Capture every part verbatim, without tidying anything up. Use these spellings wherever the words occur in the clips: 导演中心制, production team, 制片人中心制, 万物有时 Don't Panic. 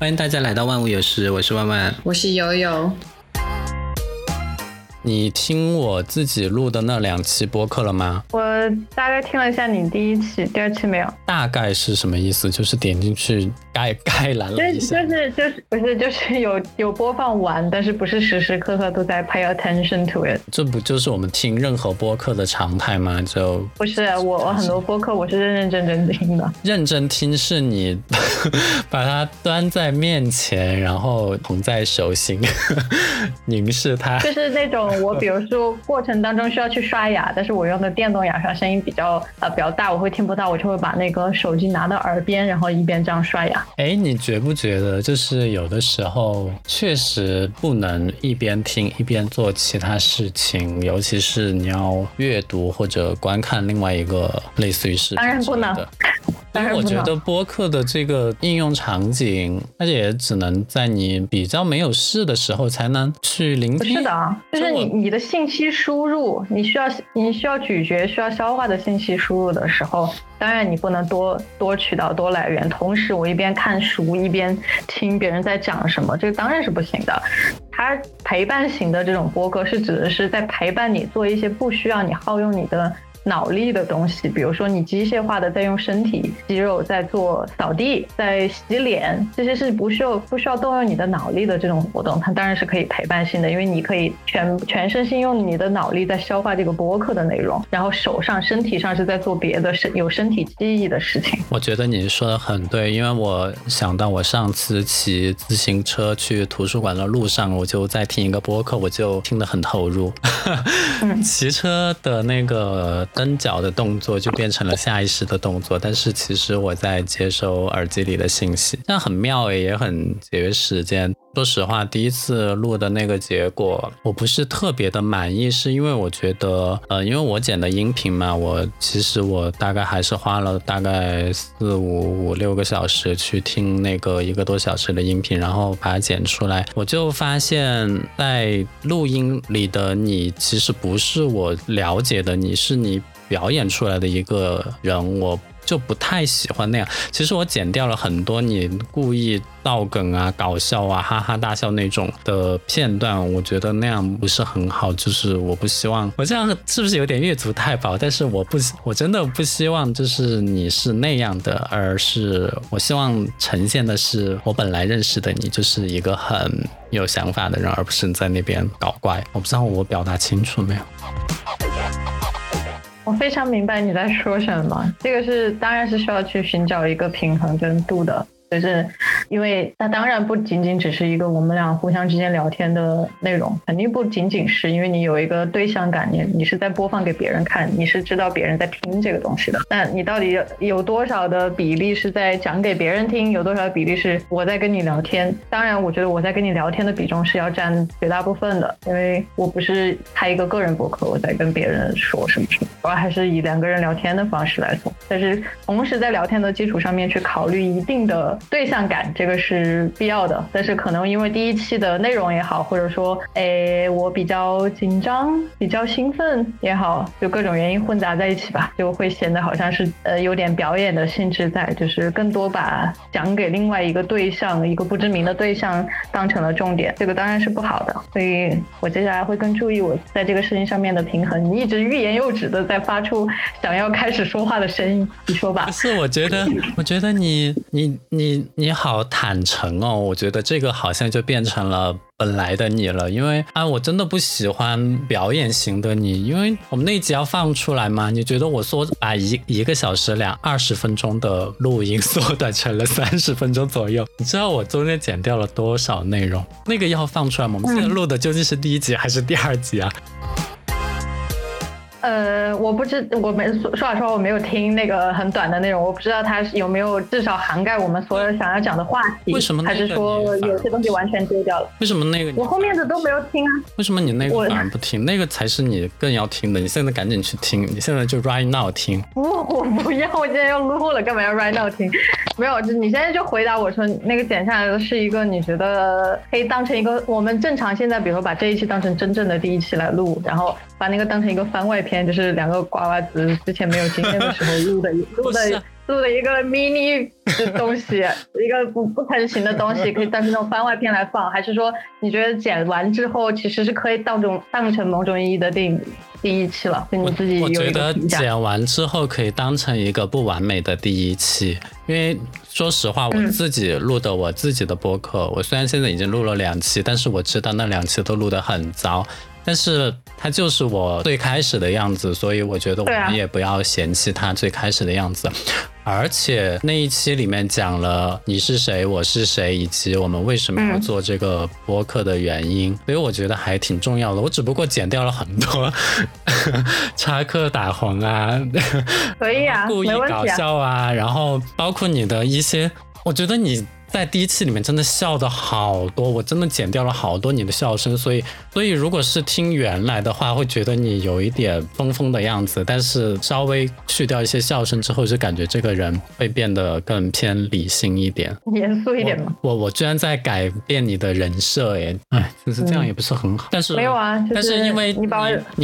欢迎大家来到万物有时，我是万万，我是悠悠。你听我自己录的那两期播客了吗？我大概听了一下你第一期，第二期没有。大概是什么意思？就是点进去概概览了一下，就是就是不是就是有有播放完，但是不是时时刻刻都在 pay attention to it。这不就是我们听任何播客的常态吗？就不是我我很多播客我是认认真真听的。认真听是你把它端在面前，然后捧在手心，凝视它，就是那种。我比如说过程当中需要去刷牙，但是我用的电动牙刷声音比较呃比较大，我会听不到，我就会把那个手机拿到耳边，然后一边这样刷牙。哎，你觉不觉得就是有的时候确实不能一边听一边做其他事情，尤其是你要阅读或者观看另外一个类似于视频？当然不能。因为我觉得播客的这个应用场景，它也只能在你比较没有事的时候才能去聆听。是的，就是你你的信息输入，你需要你需要咀嚼、需要消化的信息输入的时候，当然你不能多多渠道、多来源。同时，我一边看书一边听别人在讲什么，这当然是不行的。它陪伴型的这种播客是指的是在陪伴你做一些不需要你耗用你的脑力的东西，比如说你机械化的在用身体肌肉在做扫地、在洗脸，这些是不需要不需要动用你的脑力的这种活动，它当然是可以陪伴性的，因为你可以全全身心用你的脑力在消化这个播客的内容，然后手上身体上是在做别的有身体记忆的事情。我觉得你说的很对，因为我想到我上次骑自行车去图书馆的路上，我就在听一个播客，我就听得很投入骑车的那个蹬脚的动作就变成了下意识的动作，但是其实我在接收耳机里的信息，这样很妙也很节约时间。说实话，第一次录的那个结果我不是特别的满意，是因为我觉得呃，因为我剪的音频嘛，我其实我大概还是花了大概四五五六个小时去听那个一个多小时的音频，然后把它剪出来，我就发现在录音里的你其实不是我了解的你，是你表演出来的一个人，我就不太喜欢那样。其实我剪掉了很多你故意闹梗啊、搞笑啊、哈哈大笑那种的片段，我觉得那样不是很好。就是我不希望我这样是不是有点越俎代庖？但是我不，我真的不希望就是你是那样的，而是我希望呈现的是我本来认识的你，就是一个很有想法的人，而不是在那边搞怪。我不知道我表达清楚没有。我非常明白你在说什么，这个是当然是需要去寻找一个平衡跟度的，就是因为它当然不仅仅只是一个我们俩互相之间聊天的内容，肯定不仅仅是，因为你有一个对象感，你你是在播放给别人看，你是知道别人在听这个东西的，那你到底有多少的比例是在讲给别人听，有多少比例是我在跟你聊天。当然我觉得我在跟你聊天的比重是要占绝大部分的，因为我不是开一个个人博客我在跟别人说什么什么，我还是以两个人聊天的方式来做，但是同时在聊天的基础上面去考虑一定的对象感，这个是必要的。但是可能因为第一期的内容也好，或者说诶我比较紧张比较兴奋也好，就各种原因混杂在一起吧，就会显得好像是呃有点表演的性质在，就是更多把讲给另外一个对象，一个不知名的对象当成了重点，这个当然是不好的。所以我接下来会更注意我在这个事情上面的平衡。你一直欲言又止的在发出想要开始说话的声音，你说吧。是我觉得我觉得你你你你, 你好坦诚哦，我觉得这个好像就变成了本来的你了，因为啊，我真的不喜欢表演型的你，因为我们那集要放出来嘛，你觉得我说把一一个小时两二十分钟的录音缩短成了三十分钟左右，你知道我中间剪掉了多少内容？那个要放出来吗？我们现在录的究竟是第一集还是第二集啊？呃，我不知，我没说实话，我没有听那个很短的内容，我不知道它有没有至少涵盖我们所有想要讲的话题。为什么那个还是说有些东西完全丢掉了？为什么那个我后面的都没有听啊？为什么你那个反而不听？那个才是你更要听的，你现在赶紧去听，你现在就 right now 听。不，我不要，我今天要录了，干嘛要 right now 听？没有，你现在就回答我说，那个剪下来的是一个你觉得可以当成一个我们正常现在，比如说把这一期当成真正的第一期来录，然后把那个当成一个番外篇，就是两个瓜娃子之前没有经验的时候录的录的录的一个 mini 的东西，一个不不成型的东西，可以当成那种番外篇来放，还是说你觉得剪完之后其实是可以当成当成某种意义的定义？第一期了，对你自己有一个评价。我觉得剪完之后可以当成一个不完美的第一期，因为说实话我自己录的我自己的播客、嗯、我虽然现在已经录了两期，但是我知道那两期都录得很糟，但是它就是我最开始的样子，所以我觉得我们也不要嫌弃它最开始的样子、啊、而且那一期里面讲了你是谁我是谁以及我们为什么要做这个播客的原因、嗯、所以我觉得还挺重要的，我只不过剪掉了很多插科打诨啊，可以啊，故意搞笑 啊, 啊，然后包括你的一些，我觉得你在第一期里面真的笑的好多，我真的剪掉了好多你的笑声，所以所以如果是听原来的话会觉得你有一点疯疯的样子，但是稍微去掉一些笑声之后就感觉这个人会变得更偏理性一点严肃一点吗？我 我, 我居然在改变你的人设哎，哎，就是这样也不是很好、嗯、但是没有啊、就是、但是因为 你, 你,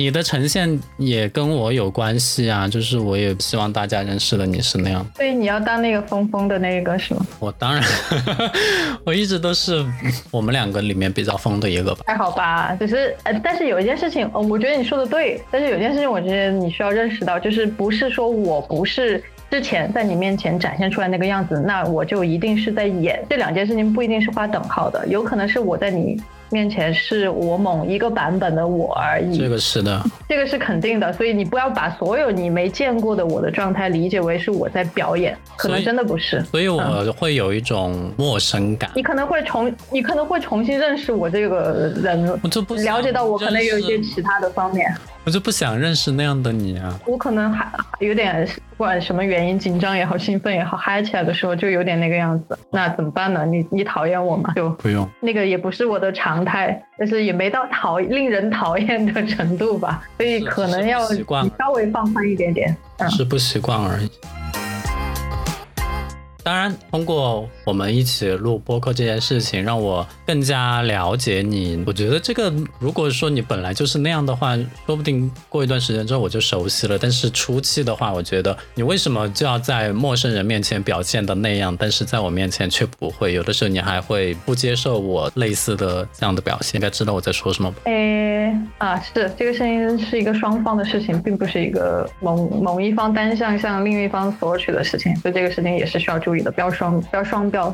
你的呈现也跟我有关系啊，就是我也希望大家认识的你是那样，所以你要当那个疯疯的那个是吗？我当然我一直都是我们两个里面比较疯的一个吧。还好吧，只是、呃、但是有一件事情、哦、我觉得你说的对，但是有一件事情我觉得你需要认识到，就是不是说我不是之前在你面前展现出来那个样子，那我就一定是在演，这两件事情不一定是画等号的，有可能是我在你面前是我某一个版本的我而已，这个是的，这个是肯定的，所以你不要把所有你没见过的我的状态理解为是我在表演，可能真的不是，所以我会有一种陌生感、嗯、你可能会重你可能会重新认识我这个人，我就不了解到我可能有一些其他的方面，我就不想认识那样的你啊，我可能还有点不管什么原因紧张也好兴奋也好嗨起来的时候就有点那个样子，那怎么办呢？你你讨厌我吗？就不用，那个也不是我的常态，但是也没到讨令人讨厌的程度吧，所以可能要稍微放宽一点点，是不习惯而已、嗯，当然通过我们一起录播客这件事情让我更加了解你，我觉得这个如果说你本来就是那样的话，说不定过一段时间之后我就熟悉了，但是初期的话我觉得你为什么就要在陌生人面前表现的那样，但是在我面前却不会，有的时候你还会不接受我类似的这样的表现，应该知道我在说什么吧、哎、啊，是这个声音是一个双方的事情，并不是一个某某一方单向向另一方索取的事情，所以这个事情也是需要注意的，不要双不要双标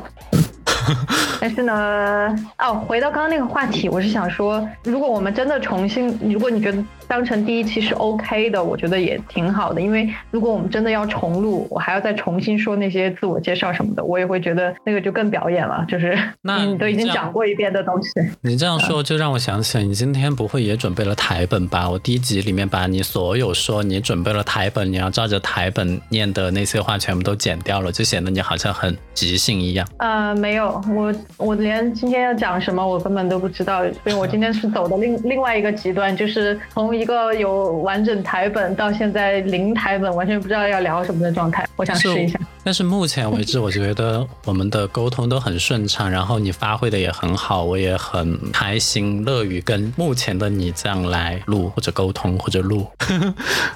但是呢哦，回到刚刚那个话题，我是想说如果我们真的重新，如果你觉得当成第一期是 OK 的，我觉得也挺好的，因为如果我们真的要重录，我还要再重新说那些自我介绍什么的，我也会觉得那个就更表演了，就是那你都已经讲过一遍的东西。你这样说就让我想起来，你今天不会也准备了台本吧？我第一集里面把你所有说你准备了台本你要照着台本念的那些话全部都剪掉了，就显得你好像很即兴一样。呃，没有，我我连今天要讲什么我根本都不知道，所以我今天是走的另另外一个极端，就是从一个有完整台本到现在零台本完全不知道要聊什么的状态，我想试一下。但是目前为止我觉得我们的沟通都很顺畅然后你发挥的也很好，我也很开心乐于跟目前的你这样来录或者沟通或者录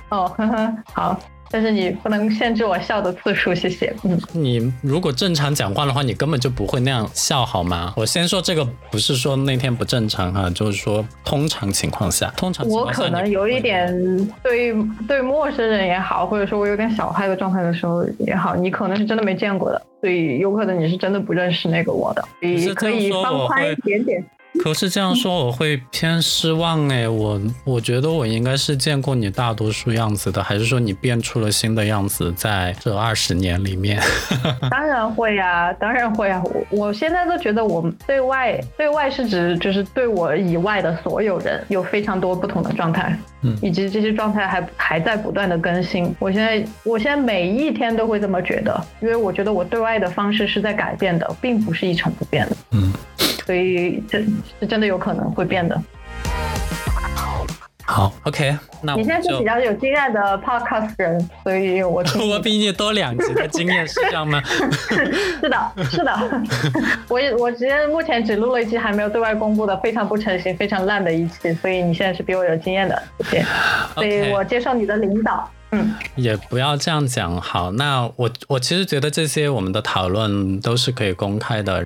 哦呵呵，好，但是你不能限制我笑的次数，谢谢。嗯，你如果正常讲话的话，你根本就不会那样笑，好吗？我先说这个，不是说那天不正常哈、啊，就是说通常情况下，通常情况下我可能有一点对对陌生人也好，或者说我有点小嗨的状态的时候也好，你可能是真的没见过的，所以有可能你是真的不认识那个我的，所以可以放宽一点点。可是这样说我会偏失望哎，我我觉得我应该是见过你大多数样子的，还是说你变出了新的样子在这二十年里面？当然会啊，当然会啊，我我现在都觉得我对外对外是指就是对我以外的所有人有非常多不同的状态，嗯，以及这些状态还还在不断的更新。我现在我现在每一天都会这么觉得，因为我觉得我对外的方式是在改变的，并不是一成不变的。嗯。所以这是真的有可能会变的。好 ，OK， 那我你现在是比较有经验的 podcast 人，所以我我比你多两集的经验是这样吗？是的，是的，我我直接目前只录了一期还没有对外公布的，非常不成型、非常烂的一期，所以你现在是比我有经验的，谢谢，所以我接受你的领导。Okay.也不要这样讲。好，那我我其实觉得这些我们的讨论都是可以公开的，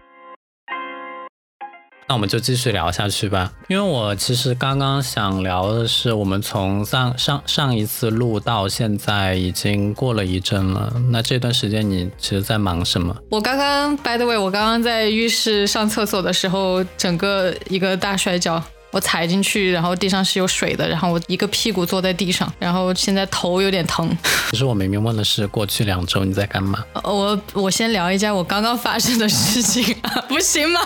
那我们就继续聊下去吧。因为我其实刚刚想聊的是，我们从上上上一次录到现在已经过了一阵了，那这段时间你其实在忙什么？我刚刚 by the way 我刚刚在浴室上厕所的时候，整个一个大摔跤，我踩进去，然后地上是有水的，然后我一个屁股坐在地上，然后现在头有点疼。可是我明明问的是过去两周你在干嘛。我我先聊一下我刚刚发生的事情、啊、不行吗？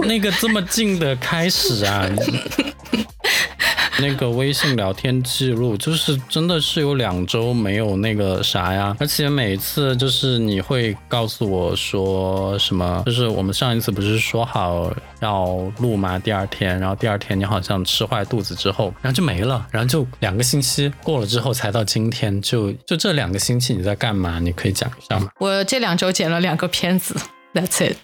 那个这么近的开始啊。那个微信聊天记录就是真的是有两周没有那个啥呀，而且每次就是你会告诉我说什么，就是我们上一次不是说好要录吗？第二天，然后第二天你好像吃坏肚子之后，然后就没了，然后就两个星期过了之后才到今天，就就这两个星期你在干嘛？你可以讲一下吗？我这两周剪了两个片子 ，That's it。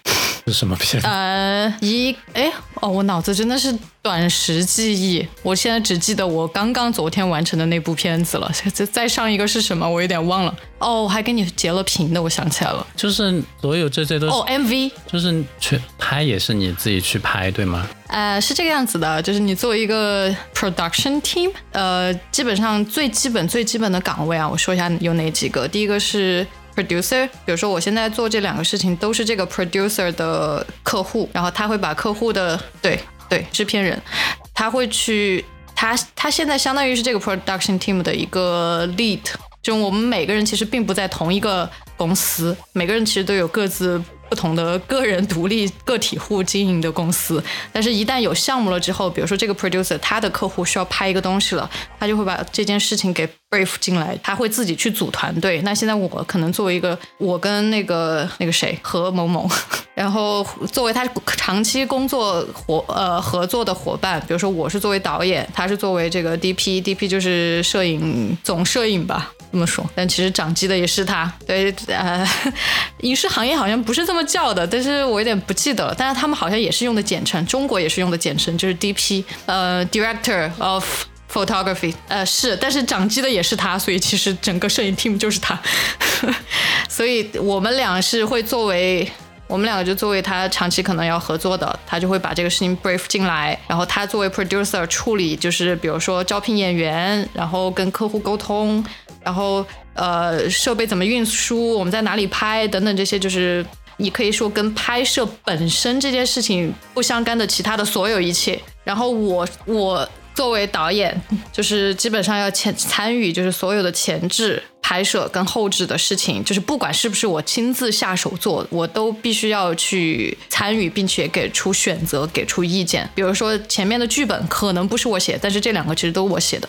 是什么片？呃，一哎哦，我脑子真的是短时记忆，我现在只记得我刚刚昨天完成的那部片子了，再上一个是什么我有点忘了。哦，我还给你截了屏的，我想起来了，就是所有这些都是哦 M V， 就是去拍也是你自己去拍对吗？呃，是这个样子的，就是你作为一个 production team， 呃，基本上最基本最基本的岗位啊，我说一下有哪几个。第一个是producer， 比如说我现在做这两个事情都是这个 producer 的客户，然后他会把客户的对对制片人，他会去他他现在相当于是这个 production team 的一个 lead， 就我们每个人其实并不在同一个公司，每个人其实都有各自不同的个人独立个体户经营的公司，但是一旦有项目了之后，比如说这个 producer 他的客户需要拍一个东西了，他就会把这件事情给 brief 进来，他会自己去组团队。那现在我可能作为一个，我跟那个那个谁何某某，然后作为他长期工作伙呃合作的伙伴，比如说我是作为导演，他是作为这个 D P，D P D P 就是摄影总摄影吧。这么说，但其实掌机的也是他。对，呃，影视行业好像不是这么叫的，但是我有点不记得了。但是他们好像也是用的简称，中国也是用的简称，就是 D P， 呃 ，Director of Photography， 呃，是，但是掌机的也是他，所以其实整个摄影 team 就是他。所以我们俩是会作为。我们两个就作为他长期可能要合作的，他就会把这个事情 brief 进来，然后他作为 producer 处理，就是比如说招聘演员，然后跟客户沟通，然后呃设备怎么运输，我们在哪里拍等等，这些就是你可以说跟拍摄本身这件事情不相干的其他的所有一切。然后我我作为导演，就是基本上要前参与就是所有的前置拍摄跟后置的事情，就是不管是不是我亲自下手做，我都必须要去参与，并且给出选择，给出意见。比如说前面的剧本可能不是我写，但是这两个其实都我写的，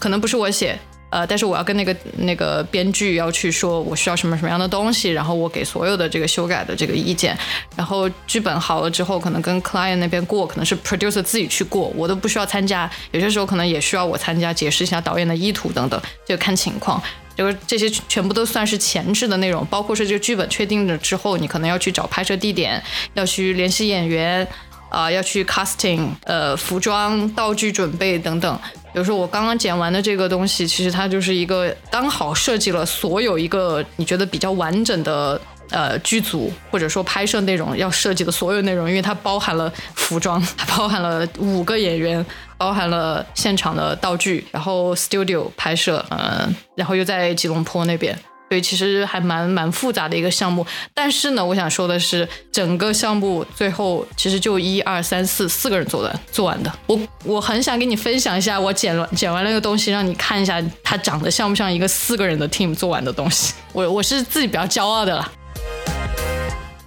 可能不是我写，呃，但是我要跟那个那个编剧要去说我需要什么什么样的东西，然后我给所有的这个修改的这个意见，然后剧本好了之后可能跟 client 那边过，可能是 producer 自己去过，我都不需要参加，有些时候可能也需要我参加，解释一下导演的意图等等，就看情况。就是这些全部都算是前置的内容，包括是这个剧本确定了之后，你可能要去找拍摄地点，要去联系演员，呃、要去 casting， 呃，服装、道具准备等等。比如说我刚刚剪完的这个东西，其实它就是一个刚好设计了所有一个你觉得比较完整的呃剧组或者说拍摄内容要设计的所有内容，因为它包含了服装，它包含了五个演员，包含了现场的道具，然后 studio 拍摄，呃，然后又在吉隆坡那边，所以其实还蛮蛮复杂的一个项目。但是呢，我想说的是，整个项目最后其实就一二三四四个人做的做完的。我我很想跟你分享一下，我剪完剪完那个东西，让你看一下它长得像不像一个四个人的 team 做完的东西。我我是自己比较骄傲的啦。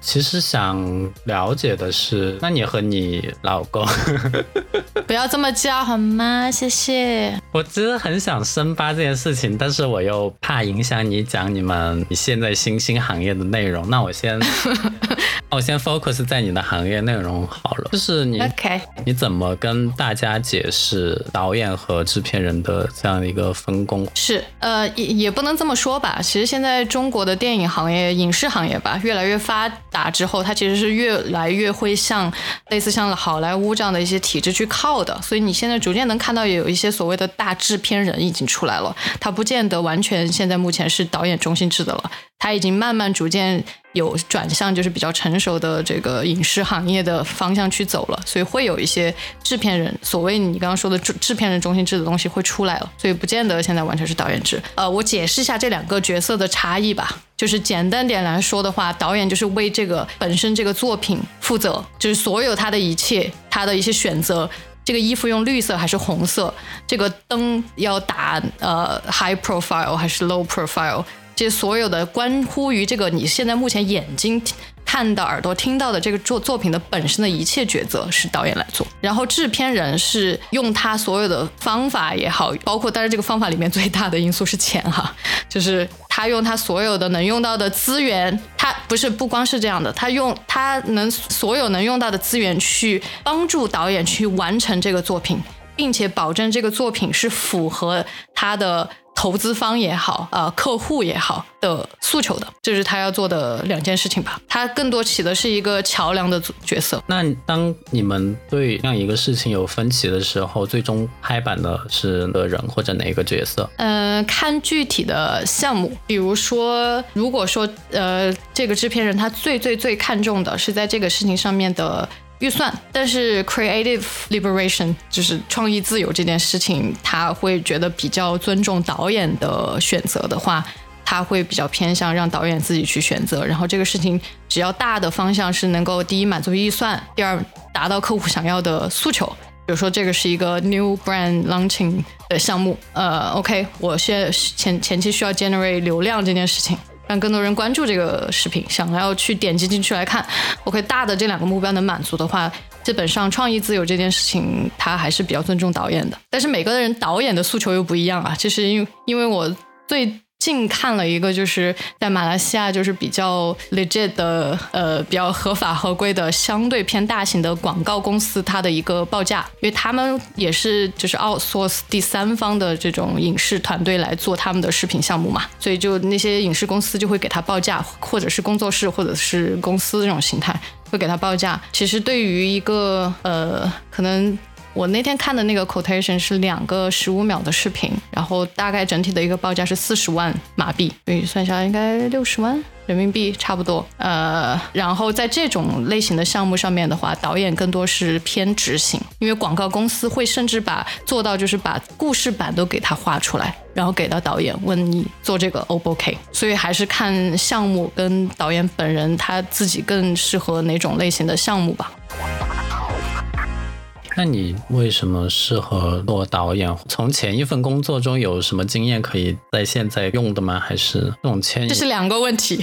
其实想了解的是，那你和你老公不要这么叫好吗？谢谢。我其实很想深扒这件事情，但是我又怕影响你讲你们你现在新兴行业的内容，那我先我先 focus 在你的行业内容好了，就是你、okay. 你怎么跟大家解释导演和制片人的这样一个分工？是呃也，也不能这么说吧。其实现在中国的电影行业、影视行业吧，越来越发达之后，它其实是越来越会像类似像好莱坞这样的一些体制去靠的。所以你现在逐渐能看到有一些所谓的大制片人已经出来了，它不见得完全现在目前是导演中心制的了，它已经慢慢逐渐有转向就是比较成熟的这个影视行业的方向去走了，所以会有一些制片人，所谓你刚刚说的制片人中心制的东西会出来了，所以不见得现在完全是导演制。呃，我解释一下这两个角色的差异吧。就是简单点来说的话，导演就是为这个本身这个作品负责，就是所有他的一切，他的一些选择，这个衣服用绿色还是红色，这个灯要打呃 high profile 还是 low profile。这所有的关乎于这个你现在目前眼睛看到、耳朵听到的这个作作品的本身的一切抉择是导演来做，然后制片人是用他所有的方法也好，包括当然这个方法里面最大的因素是钱哈，就是他用他所有的能用到的资源，他不是不光是这样的，他用他能所有能用到的资源去帮助导演去完成这个作品，并且保证这个作品是符合他的投资方也好、呃、客户也好的诉求的，这是他要做的两件事情吧。他更多起的是一个桥梁的角色。那当你们对这样一个事情有分歧的时候，最终拍板的是哪个人或者哪个角色？嗯、呃，看具体的项目，比如说，如果说呃，这个制片人他最最最看重的是在这个事情上面的预算，但是 creative liberation 就是创意自由这件事情，他会觉得比较尊重导演的选择的话，他会比较偏向让导演自己去选择，然后这个事情只要大的方向是能够第一满足预算，第二达到客户想要的诉求。比如说这个是一个 new brand launching 的项目，呃 OK 我现前前期需要 generate 流量这件事情，让更多人关注这个视频，想要去点击进去来看。OK， 大的这两个目标能满足的话，基本上创意自由这件事情，他还是比较尊重导演的。但是每个人导演的诉求又不一样啊，就是因为因为我最近看了一个，就是在马来西亚就是比较 legit 的呃比较合法合规的相对偏大型的广告公司，它的一个报价，因为他们也是就是 outsource 第三方的这种影视团队来做他们的视频项目嘛，所以就那些影视公司就会给他报价，或者是工作室或者是公司这种形态会给他报价。其实对于一个呃可能我那天看的那个 quotation 是两个十五秒的视频，然后大概整体的一个报价是四十万马币，所以算下来应该六十万人民币差不多。呃，然后在这种类型的项目上面的话，导演更多是偏执行，因为广告公司会甚至把做到就是把故事版都给它画出来，然后给到导演问你做这个 O 不 OK， 所以还是看项目跟导演本人他自己更适合哪种类型的项目吧。那你为什么适合做导演？从前一份工作中有什么经验可以在现在用的吗？还是这种迁移？这是两个问题。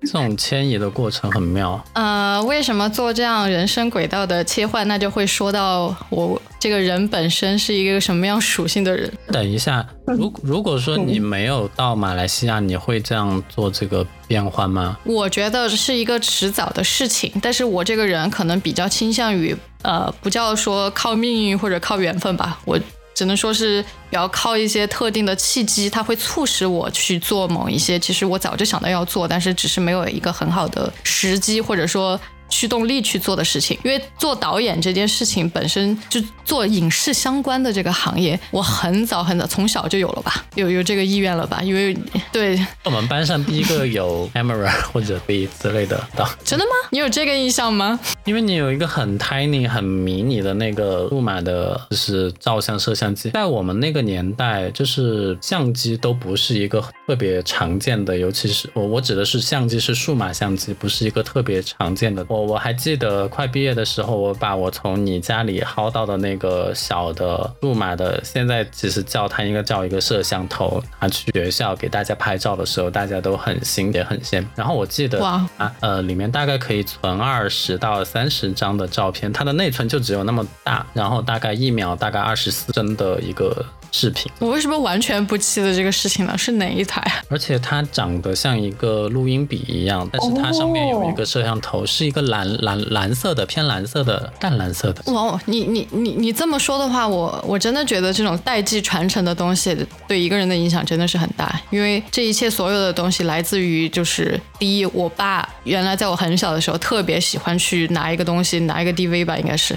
这种迁移的过程很妙。呃，为什么做这样人生轨道的切换？那就会说到我这个人本身是一个什么样属性的人。等一下，如果如果说你没有到马来西亚，你会这样做这个变换吗？我觉得是一个迟早的事情，但是我这个人可能比较倾向于。呃，不叫说靠命运或者靠缘分吧，我只能说是比较靠一些特定的契机，它会促使我去做某一些其实我早就想到要做，但是只是没有一个很好的时机或者说驱动力去做的事情。因为做导演这件事情本身就做影视相关的这个行业，我很早很早从小就有了吧，有有这个意愿了吧。因为对我们班上第一个有 camera 或者 B 之类的导真的吗？你有这个印象吗？因为你有一个很 tiny 很迷你的那个数码的就是照相摄像机，在我们那个年代就是相机都不是一个特别常见的，尤其是我我指的是相机是数码相机，不是一个特别常见的。我还记得快毕业的时候，我把我从你家里薅到的那个小的数码的，现在其实叫它应该叫一个摄像头，拿去学校给大家拍照的时候，大家都很新也很鲜。然后我记得、wow. 啊、呃，里面大概可以存二十到三十张的照片，它的内存就只有那么大，然后大概一秒大概二十四帧的一个视频。我为什么完全不记得这个事情呢？是哪一台？而且它长得像一个录音笔一样，但是它上面有一个摄像头，是一个蓝蓝蓝色的，偏蓝色的，淡蓝色的。哇，你你你你这么说的话，我我真的觉得这种代际传承的东西对一个人的影响真的是很大，因为这一切所有的东西来自于就是第一，我爸原来在我很小的时候特别喜欢去拿一个东西，拿一个 D V 吧，应该是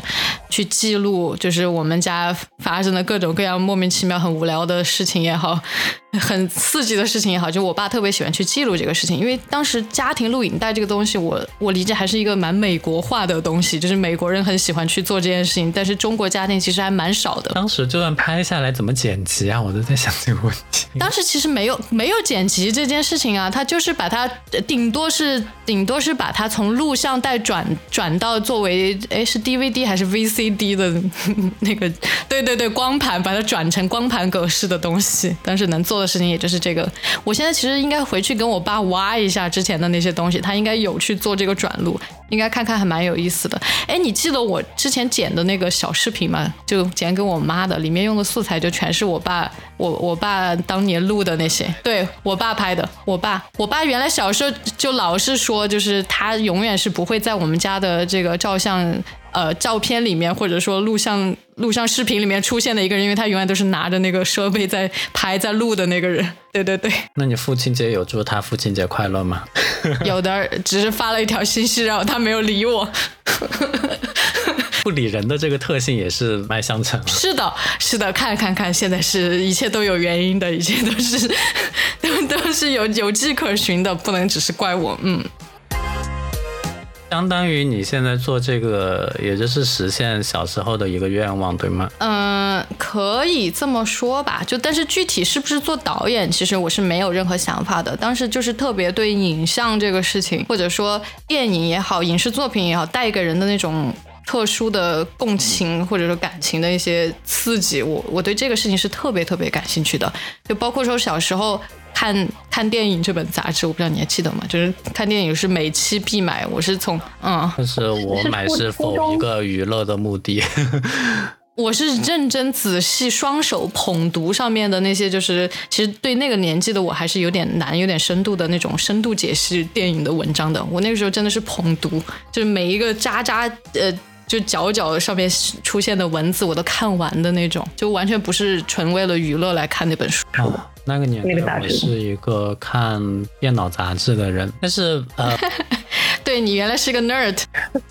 去记录，就是我们家发生的各种各样莫名其妙很无聊的事情也好，很刺激的事情也好，就我爸特别喜欢去记录这个事情。因为当时家庭录影带这个东西，我我理解还是一个蛮美国化的东西，就是美国人很喜欢去做这件事情，但是中国家庭其实还蛮少的。当时就算拍下来怎么剪辑啊，我都在想这个问题。当时其实没有没有剪辑这件事情啊，他就是把它顶多是顶多是把它从录像带转转到作为诶是 D V D 还是 V C D 的那个对对对光盘，把它转成光盘格式的东西。当时能做的事情也就是这个。我现在其实应该回去跟我爸挖一下之前的那些东西，他应该有去做这个转录，应该看看还蛮有意思的。哎，你记得我之前剪的那个小视频吗？就剪给我妈的，里面用的素材就全是我爸我我爸当年录的那些，对，我爸拍的。我爸我爸原来小时候就老是说，就是他永远是不会在我们家的这个照相呃照片里面，或者说录像录像视频里面出现的一个人，因为他永远都是拿着那个设备在拍在录的那个人。对对对。那你父亲节有祝他父亲节快乐吗？有的，只是发了一条信息，然后他没有理我。不理人的这个特性也是麦相承。是的是的，看看看，现在是一切都有原因的，一切都是都都是有有迹可循的，不能只是怪我。嗯，相当于你现在做这个也就是实现小时候的一个愿望，对吗？嗯，可以这么说吧。就但是具体是不是做导演，其实我是没有任何想法的。当时就是特别对影像这个事情，或者说电影也好，影视作品也好，带给人的那种特殊的共情或者说感情的一些刺激，我我对这个事情是特别特别感兴趣的。就包括说小时候看看电影这本杂志，我不知道你还记得吗？就是看电影是每期必买，我是从嗯，但是我买是否一个娱乐的目的。我是认真仔细双手捧读上面的那些，就是其实对那个年纪的我还是有点难有点深度的那种深度解析电影的文章的。我那个时候真的是捧读，就是每一个渣渣呃就角角上面出现的文字我都看完的那种，就完全不是纯为了娱乐来看那本书。啊，那个年代我是一个看电脑杂志的人，但是呃对，你原来是个 nerd。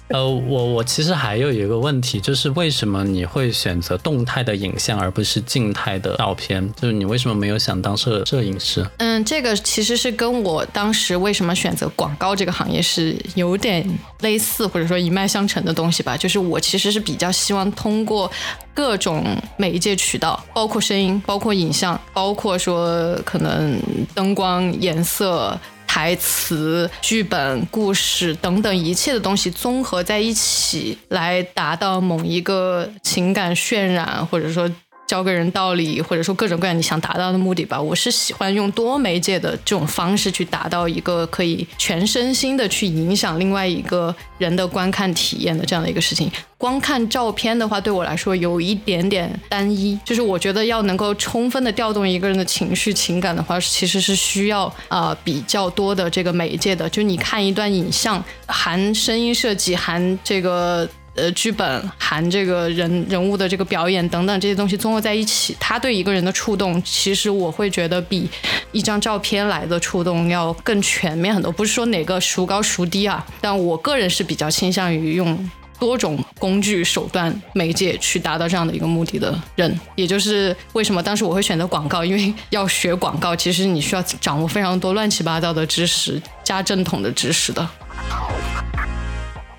呃，我我其实还有一个问题，就是为什么你会选择动态的影像而不是静态的照片？就是你为什么没有想当摄摄影师？嗯，这个其实是跟我当时为什么选择广告这个行业是有点类似，或者说一脉相承的东西吧。就是我其实是比较希望通过各种媒介渠道，包括声音，包括影像，包括说可能灯光、颜色、台词、剧本、故事等等一切的东西综合在一起，来达到某一个情感渲染，或者说教给人道理，或者说各种各样你想达到的目的吧。我是喜欢用多媒介的这种方式去达到一个可以全身心的去影响另外一个人的观看体验的这样的一个事情。光看照片的话对我来说有一点点单一，就是我觉得要能够充分的调动一个人的情绪情感的话，其实是需要、呃、比较多的这个媒介的。就你看一段影像，含声音设计，含这个呃，剧本，含这个人人物的这个表演等等这些东西综合在一起，它对一个人的触动，其实我会觉得比一张照片来的触动要更全面很多。不是说哪个孰高孰低啊，但我个人是比较倾向于用多种工具手段媒介去达到这样的一个目的的人。也就是为什么当时我会选择广告，因为要学广告其实你需要掌握非常多乱七八糟的知识加正统的知识的。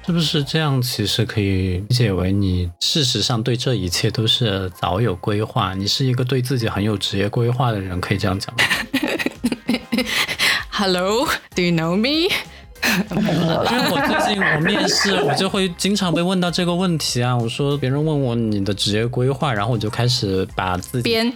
是不是这样其实可以理解为你事实上对这一切都是早有规划，你是一个对自己很有职业规划的人，可以这样讲吗？Hello, do you know me? 我最近我面试我就会经常被问到这个问题啊，我说别人问我你的职业规划，然后我就开始把自己编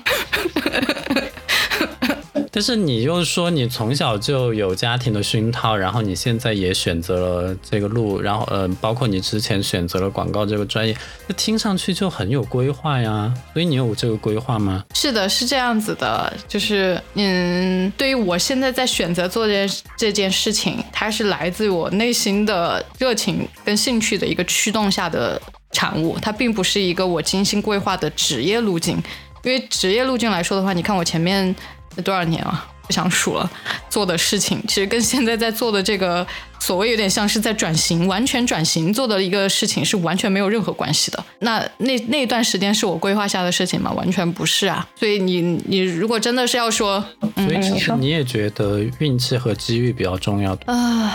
但是你又说你从小就有家庭的熏陶，然后你现在也选择了这个路，然后呃，包括你之前选择了广告这个专业，那听上去就很有规划呀。所以你有这个规划吗？是的，是这样子的，就是嗯，对于我现在在选择做这这件事情，它是来自于我内心的热情跟兴趣的一个驱动下的产物，它并不是一个我精心规划的职业路径。因为职业路径来说的话，你看我前面多少年啊，不想数了，做的事情其实跟现在在做的这个所谓有点像是在转型，完全转型做的一个事情是完全没有任何关系的。那那那段时间是我规划下的事情吗？完全不是啊。所以你你如果真的是要说，所以其实你也觉得运气和机遇比较重要的、呃、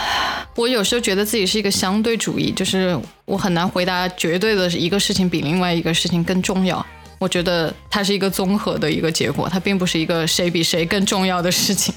我有时候觉得自己是一个相对主义，就是我很难回答绝对的一个事情比另外一个事情更重要。我觉得它是一个综合的一个结果，它并不是一个谁比谁更重要的事情。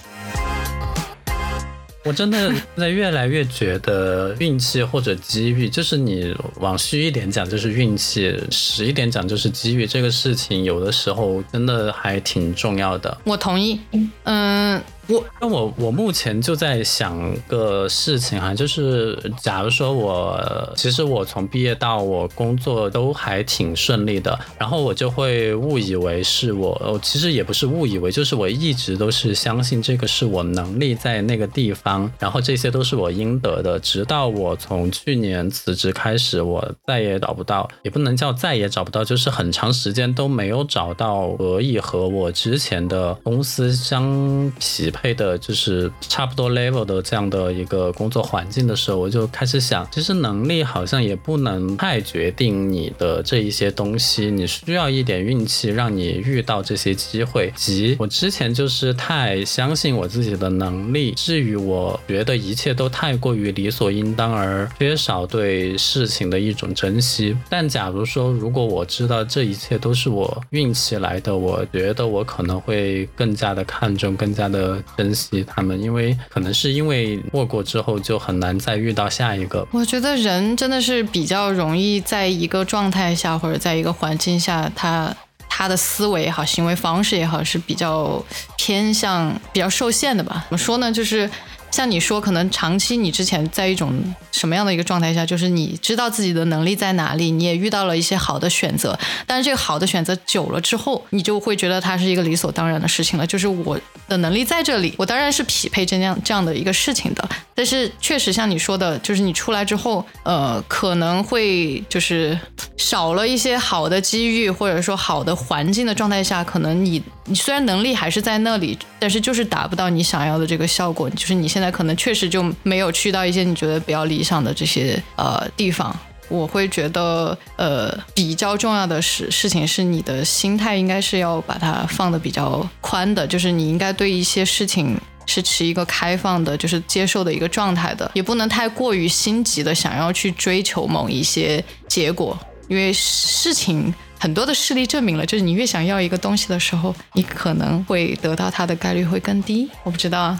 我真的在越来越觉得运气或者机遇，就是你往虚一点讲就是运气，实一点讲就是机遇，这个事情有的时候真的还挺重要的。我同意。嗯，我我我目前就在想个事情哈、啊，就是假如说我其实我从毕业到我工作都还挺顺利的，然后我就会误以为是我，其实也不是误以为，就是我一直都是相信这个是我能力在那个地方，然后这些都是我应得的。直到我从去年辞职开始，我再也找不到，也不能叫再也找不到，就是很长时间都没有找到可以和我之前的公司相匹配的就是差不多 level 的这样的一个工作环境的时候，我就开始想，其实能力好像也不能太决定你的这一些东西，你需要一点运气让你遇到这些机会。即我之前就是太相信我自己的能力，至于我觉得一切都太过于理所应当，而缺少对事情的一种珍惜。但假如说如果我知道这一切都是我运气来的，我觉得我可能会更加的看重，更加的珍惜他们，因为可能是因为过过之后就很难再遇到下一个。我觉得人真的是比较容易在一个状态下或者在一个环境下，他他的思维也好，行为方式也好，是比较偏向比较受限的吧。怎么说呢，就是像你说可能长期你之前在一种什么样的一个状态下，就是你知道自己的能力在哪里，你也遇到了一些好的选择，但是这个好的选择久了之后，你就会觉得它是一个理所当然的事情了，就是我的能力在这里，我当然是匹配这样这样的一个事情的。但是确实像你说的，就是你出来之后呃，可能会就是少了一些好的机遇或者说好的环境的状态下，可能你你虽然能力还是在那里，但是就是达不到你想要的这个效果，就是你现在可能确实就没有去到一些你觉得比较理想的这些呃地方。我会觉得呃比较重要的事事情是你的心态应该是要把它放得比较宽的，就是你应该对一些事情是持一个开放的，就是接受的一个状态的，也不能太过于心急的想要去追求某一些结果，因为事情很多的事例证明了，就是你越想要一个东西的时候，你可能会得到它的概率会更低。我不知道啊，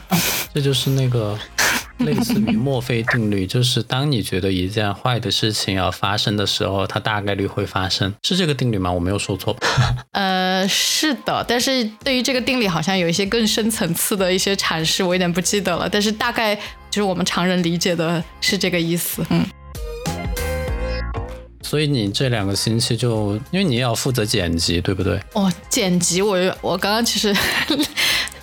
这就是那个类似于墨菲定律，就是当你觉得一件坏的事情要发生的时候，它大概率会发生，是这个定律吗？我没有说错吧？呃，是的，但是对于这个定律好像有一些更深层次的一些阐释，我有点不记得了，但是大概就是我们常人理解的是这个意思。嗯，所以你这两个星期就因为你也要负责剪辑对不对？哦，剪辑我我刚刚其实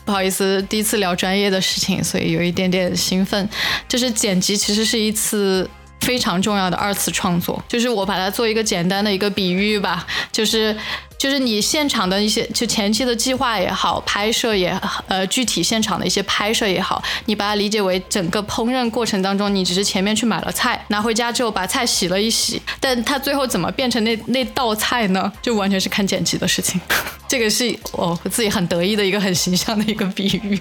不好意思第一次聊专业的事情，所以有一点点兴奋。就是剪辑其实是一次非常重要的二次创作，就是我把它做一个简单的一个比喻吧，就是就是你现场的一些就前期的计划也好，拍摄也好，呃，具体现场的一些拍摄也好，你把它理解为整个烹饪过程当中，你只是前面去买了菜，拿回家之后把菜洗了一洗，但它最后怎么变成那那道菜呢？就完全是看剪辑的事情。这个是我自己很得意的一个很形象的一个比喻，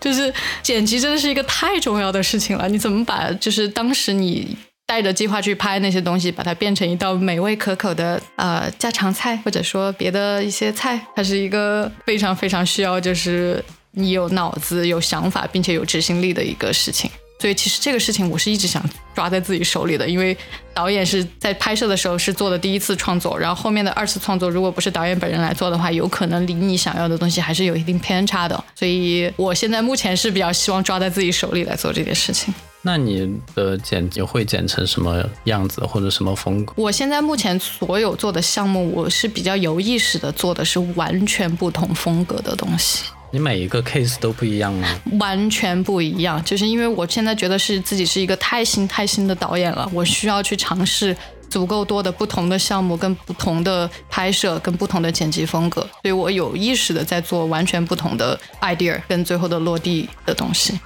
就是剪辑真的是一个太重要的事情了。你怎么把就是当时你带着计划去拍那些东西，把它变成一道美味可口的呃家常菜，或者说别的一些菜，它是一个非常非常需要就是你有脑子有想法并且有执行力的一个事情。所以其实这个事情我是一直想抓在自己手里的，因为导演是在拍摄的时候是做的第一次创作，然后后面的二次创作如果不是导演本人来做的话，有可能离你想要的东西还是有一定偏差的，所以我现在目前是比较希望抓在自己手里来做这件事情。那你的剪辑会剪成什么样子或者什么风格？我现在目前所有做的项目，我是比较有意识的做的是完全不同风格的东西。你每一个 case 都不一样吗？完全不一样，就是因为我现在觉得是自己是一个太新太新的导演了，我需要去尝试足够多的不同的项目跟不同的拍摄跟不同的剪辑风格，所以我有意识的在做完全不同的 idea 跟最后的落地的东西。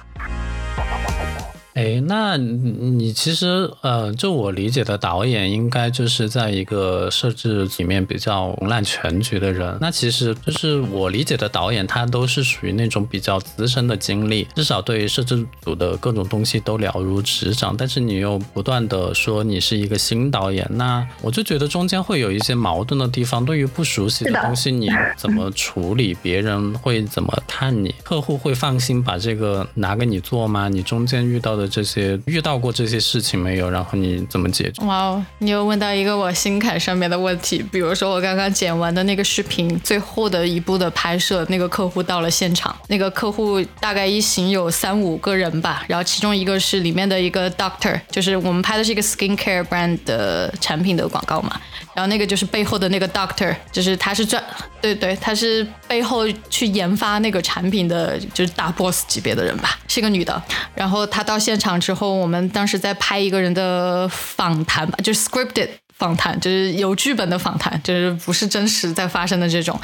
哎，那你其实呃，就我理解的导演应该就是在一个设置里面比较容揽全局的人。那其实就是我理解的导演他都是属于那种比较资深的经历，至少对于摄制组的各种东西都了如指掌，但是你又不断的说你是一个新导演，那我就觉得中间会有一些矛盾的地方。对于不熟悉的东西你怎么处理，别人会怎么看你，客户会放心把这个拿给你做吗？你中间遇到的这些遇到过这些事情没有，然后你怎么解决？哇哦，你又问到一个我心坎上面的问题。比如说我刚刚剪完的那个视频最后的一步的拍摄，那个客户到了现场，那个客户大概一行有三五个人吧，然后其中一个是里面的一个 doctor， 就是我们拍的是一个 skincare brand 的产品的广告嘛，然后那个就是背后的那个 doctor， 就是他是专对对他是背后去研发那个产品的就是大 boss 级别的人吧，是一个女的。然后她到现场之后，我们当时在拍一个人的访谈吧，就是 scripted访谈，就是有剧本的访谈，就是不是真实在发生的这种。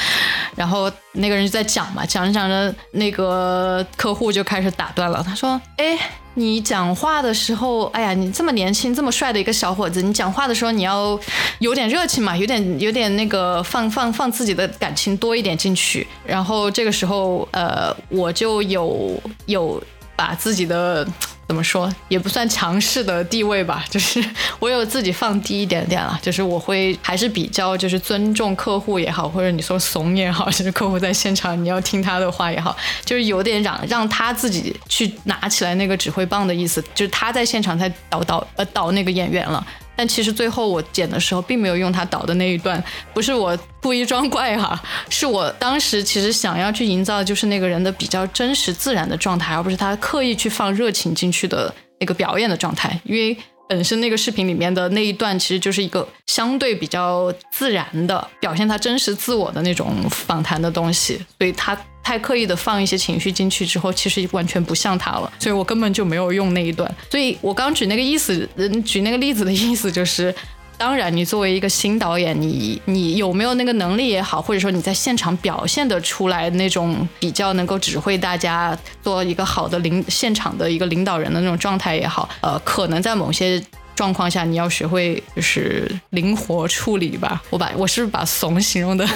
然后那个人就在讲嘛，讲着讲着那个客户就开始打断了，他说哎，你讲话的时候，哎呀，你这么年轻这么帅的一个小伙子，你讲话的时候你要有点热情嘛，有点有点那个放放放自己的感情多一点进去。然后这个时候呃，我就有有把自己的怎么说也不算强势的地位吧，就是我有自己放低一点点了，就是我会还是比较就是尊重客户也好，或者你说怂也好，就是客户在现场你要听他的话也好，就是有点让让他自己去拿起来那个指挥棒的意思，就是他在现场才导导呃导那个演员了。但其实最后我剪的时候并没有用他导的那一段，不是我故意装怪哈，是我当时其实想要去营造就是那个人的比较真实自然的状态，而不是他刻意去放热情进去的那个表演的状态。因为本身那个视频里面的那一段其实就是一个相对比较自然的表现他真实自我的那种访谈的东西，所以他太刻意的放一些情绪进去之后，其实完全不像他了，所以我根本就没有用那一段。所以我刚举那个意思，举那个例子的意思就是，当然你作为一个新导演，你你有没有那个能力也好，或者说你在现场表现得出来那种比较能够指挥大家做一个好的领现场的一个领导人的那种状态也好，呃，可能在某些状况下你要学会就是灵活处理吧。我把我是不是把怂形容的？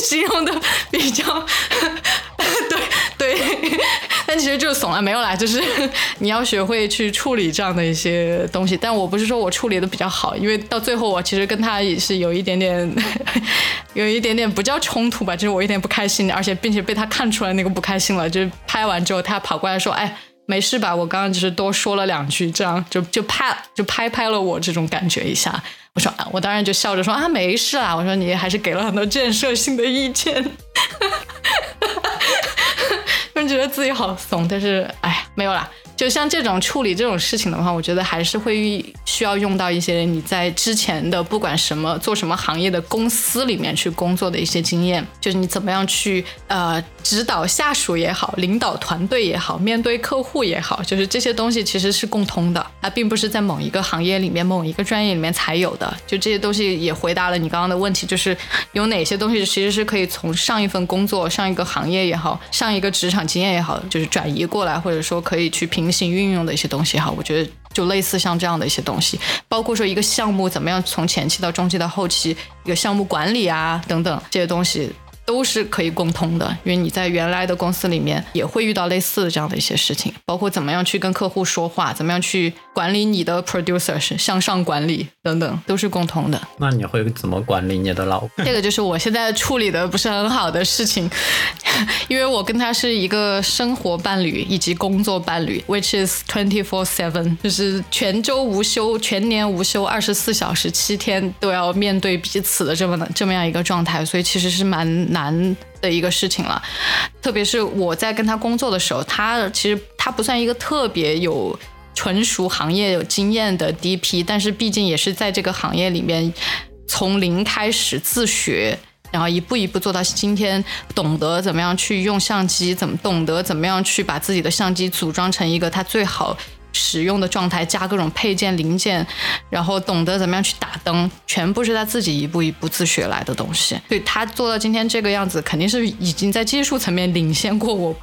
形容的比较对对，但其实就是怂了，没有啦，就是你要学会去处理这样的一些东西。但我不是说我处理的比较好，因为到最后我其实跟他也是有一点点有一点点不叫冲突吧，就是我有点不开心，而且并且被他看出来那个不开心了，就是拍完之后他跑过来说哎没事吧，我刚刚就是多说了两句，这样就就拍就拍拍了我这种感觉一下。我说、啊、我当然就笑着说啊没事啊，我说你还是给了很多建设性的意见。就觉得自己好怂，但是哎没有啦。就像这种处理这种事情的话，我觉得还是会需要用到一些你在之前的不管什么做什么行业的公司里面去工作的一些经验，就是你怎么样去呃指导下属也好，领导团队也好，面对客户也好，就是这些东西其实是共通的，它并不是在某一个行业里面某一个专业里面才有的。就这些东西也回答了你刚刚的问题，就是有哪些东西其实是可以从上一份工作上一个行业也好，上一个职场经验也好，就是转移过来，或者说可以去评行运用的一些东西哈，我觉得就类似像这样的一些东西，包括说一个项目怎么样从前期到中期到后期，一个项目管理啊等等这些东西，都是可以共通的，因为你在原来的公司里面也会遇到类似的这样的一些事情，包括怎么样去跟客户说话，怎么样去管理你的 producers， 向上管理等等，都是共通的。那你会怎么管理你的老板？这个就是我现在处理的不是很好的事情，因为我跟他是一个生活伴侣以及工作伴侣 which is twenty-four seven， 就是全周无休，全年无休，二十四小时七天都要面对彼此的这么这么样一个状态，所以其实是蛮难难的一个事情了。特别是我在跟他工作的时候，他其实他不算一个特别有纯熟行业有经验的 D P， 但是毕竟也是在这个行业里面从零开始自学，然后一步一步做到今天，懂得怎么样去用相机，怎么懂得怎么样去把自己的相机组装成一个他最好使用的状态，加各种配件零件，然后懂得怎么样去打灯，全部是他自己一步一步自学来的东西。对，他做到今天这个样子，肯定是已经在技术层面领先过我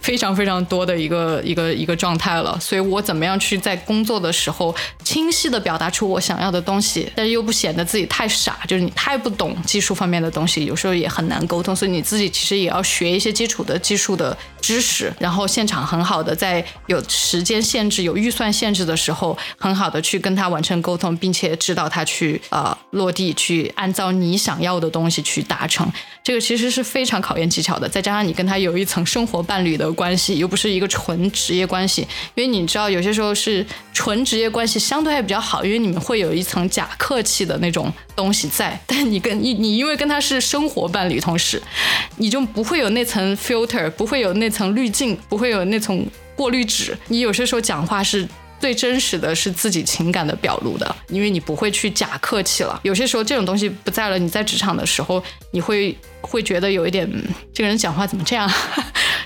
非常非常多的一个一个一个状态了。所以我怎么样去在工作的时候清晰地表达出我想要的东西，但是又不显得自己太傻，就是你太不懂技术方面的东西，有时候也很难沟通。所以你自己其实也要学一些基础的技术的知识，然后现场很好的在有时间限制有预算限制的时候，很好的去跟他完成沟通，并且指导他去呃落地，去按照你想要的东西去达成。这个其实是非常考验技巧的，再加上你跟他有一层生活伴侣的关系，又不是一个纯职业关系。因为你知道有些时候是纯职业关系相对还比较好，因为你们会有一层假客气的那种东西在，但你跟你你因为跟他是生活伴侣，同时你就不会有那层 filter， 不会有那层滤镜，不会有那层过滤纸。你有些时候讲话是最真实的，是自己情感的表露的，因为你不会去假客气了。有些时候这种东西不在了，你在职场的时候你会会觉得有一点，这个人讲话怎么这样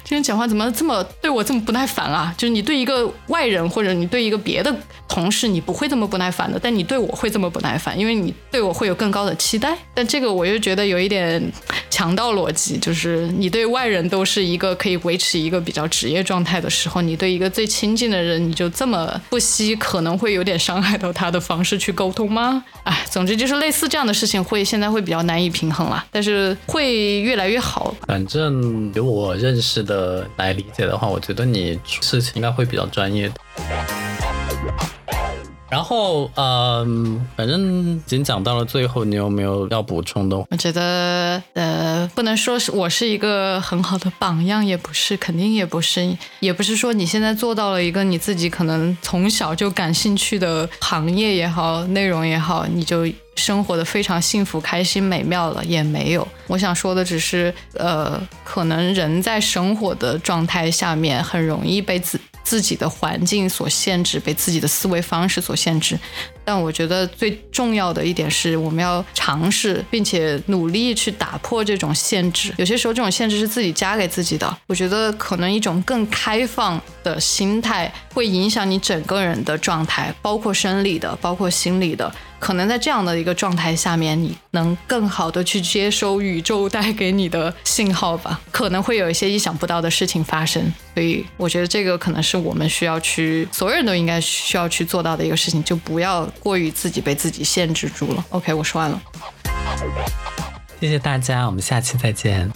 这人讲话怎么这么对我这么不耐烦啊。就是你对一个外人或者你对一个别的同事你不会这么不耐烦的，但你对我会这么不耐烦，因为你对我会有更高的期待。但这个我就觉得有一点强盗逻辑，就是你对外人都是一个可以维持一个比较职业状态的时候，你对一个最亲近的人你就这么不惜可能会有点伤害到他的方式去沟通吗？哎，总之就是类似这样的事情会现在会比较难以平衡了，但是会越来越好。反正由我认识的来理解的话，我觉得你事情应该会比较专业的。然后嗯、呃，反正已经讲到了最后，你有没有要补充的？我觉得呃，不能说是我是一个很好的榜样，也不是，肯定也不是，也不是说你现在做到了一个你自己可能从小就感兴趣的行业也好，内容也好，你就生活的非常幸福开心美妙了，也没有。我想说的只是呃，可能人在生活的状态下面很容易被自自己的环境所限制，被自己的思维方式所限制。但我觉得最重要的一点是，我们要尝试并且努力去打破这种限制。有些时候这种限制是自己加给自己的，我觉得可能一种更开放的心态会影响你整个人的状态，包括生理的，包括心理的。可能在这样的一个状态下面，你能更好的去接收宇宙带给你的信号吧，可能会有一些意想不到的事情发生。所以我觉得这个可能是我们需要去，所有人都应该需要去做到的一个事情，就不要过于自己被自己限制住了。 OK， 我说完了，谢谢大家，我们下期再见。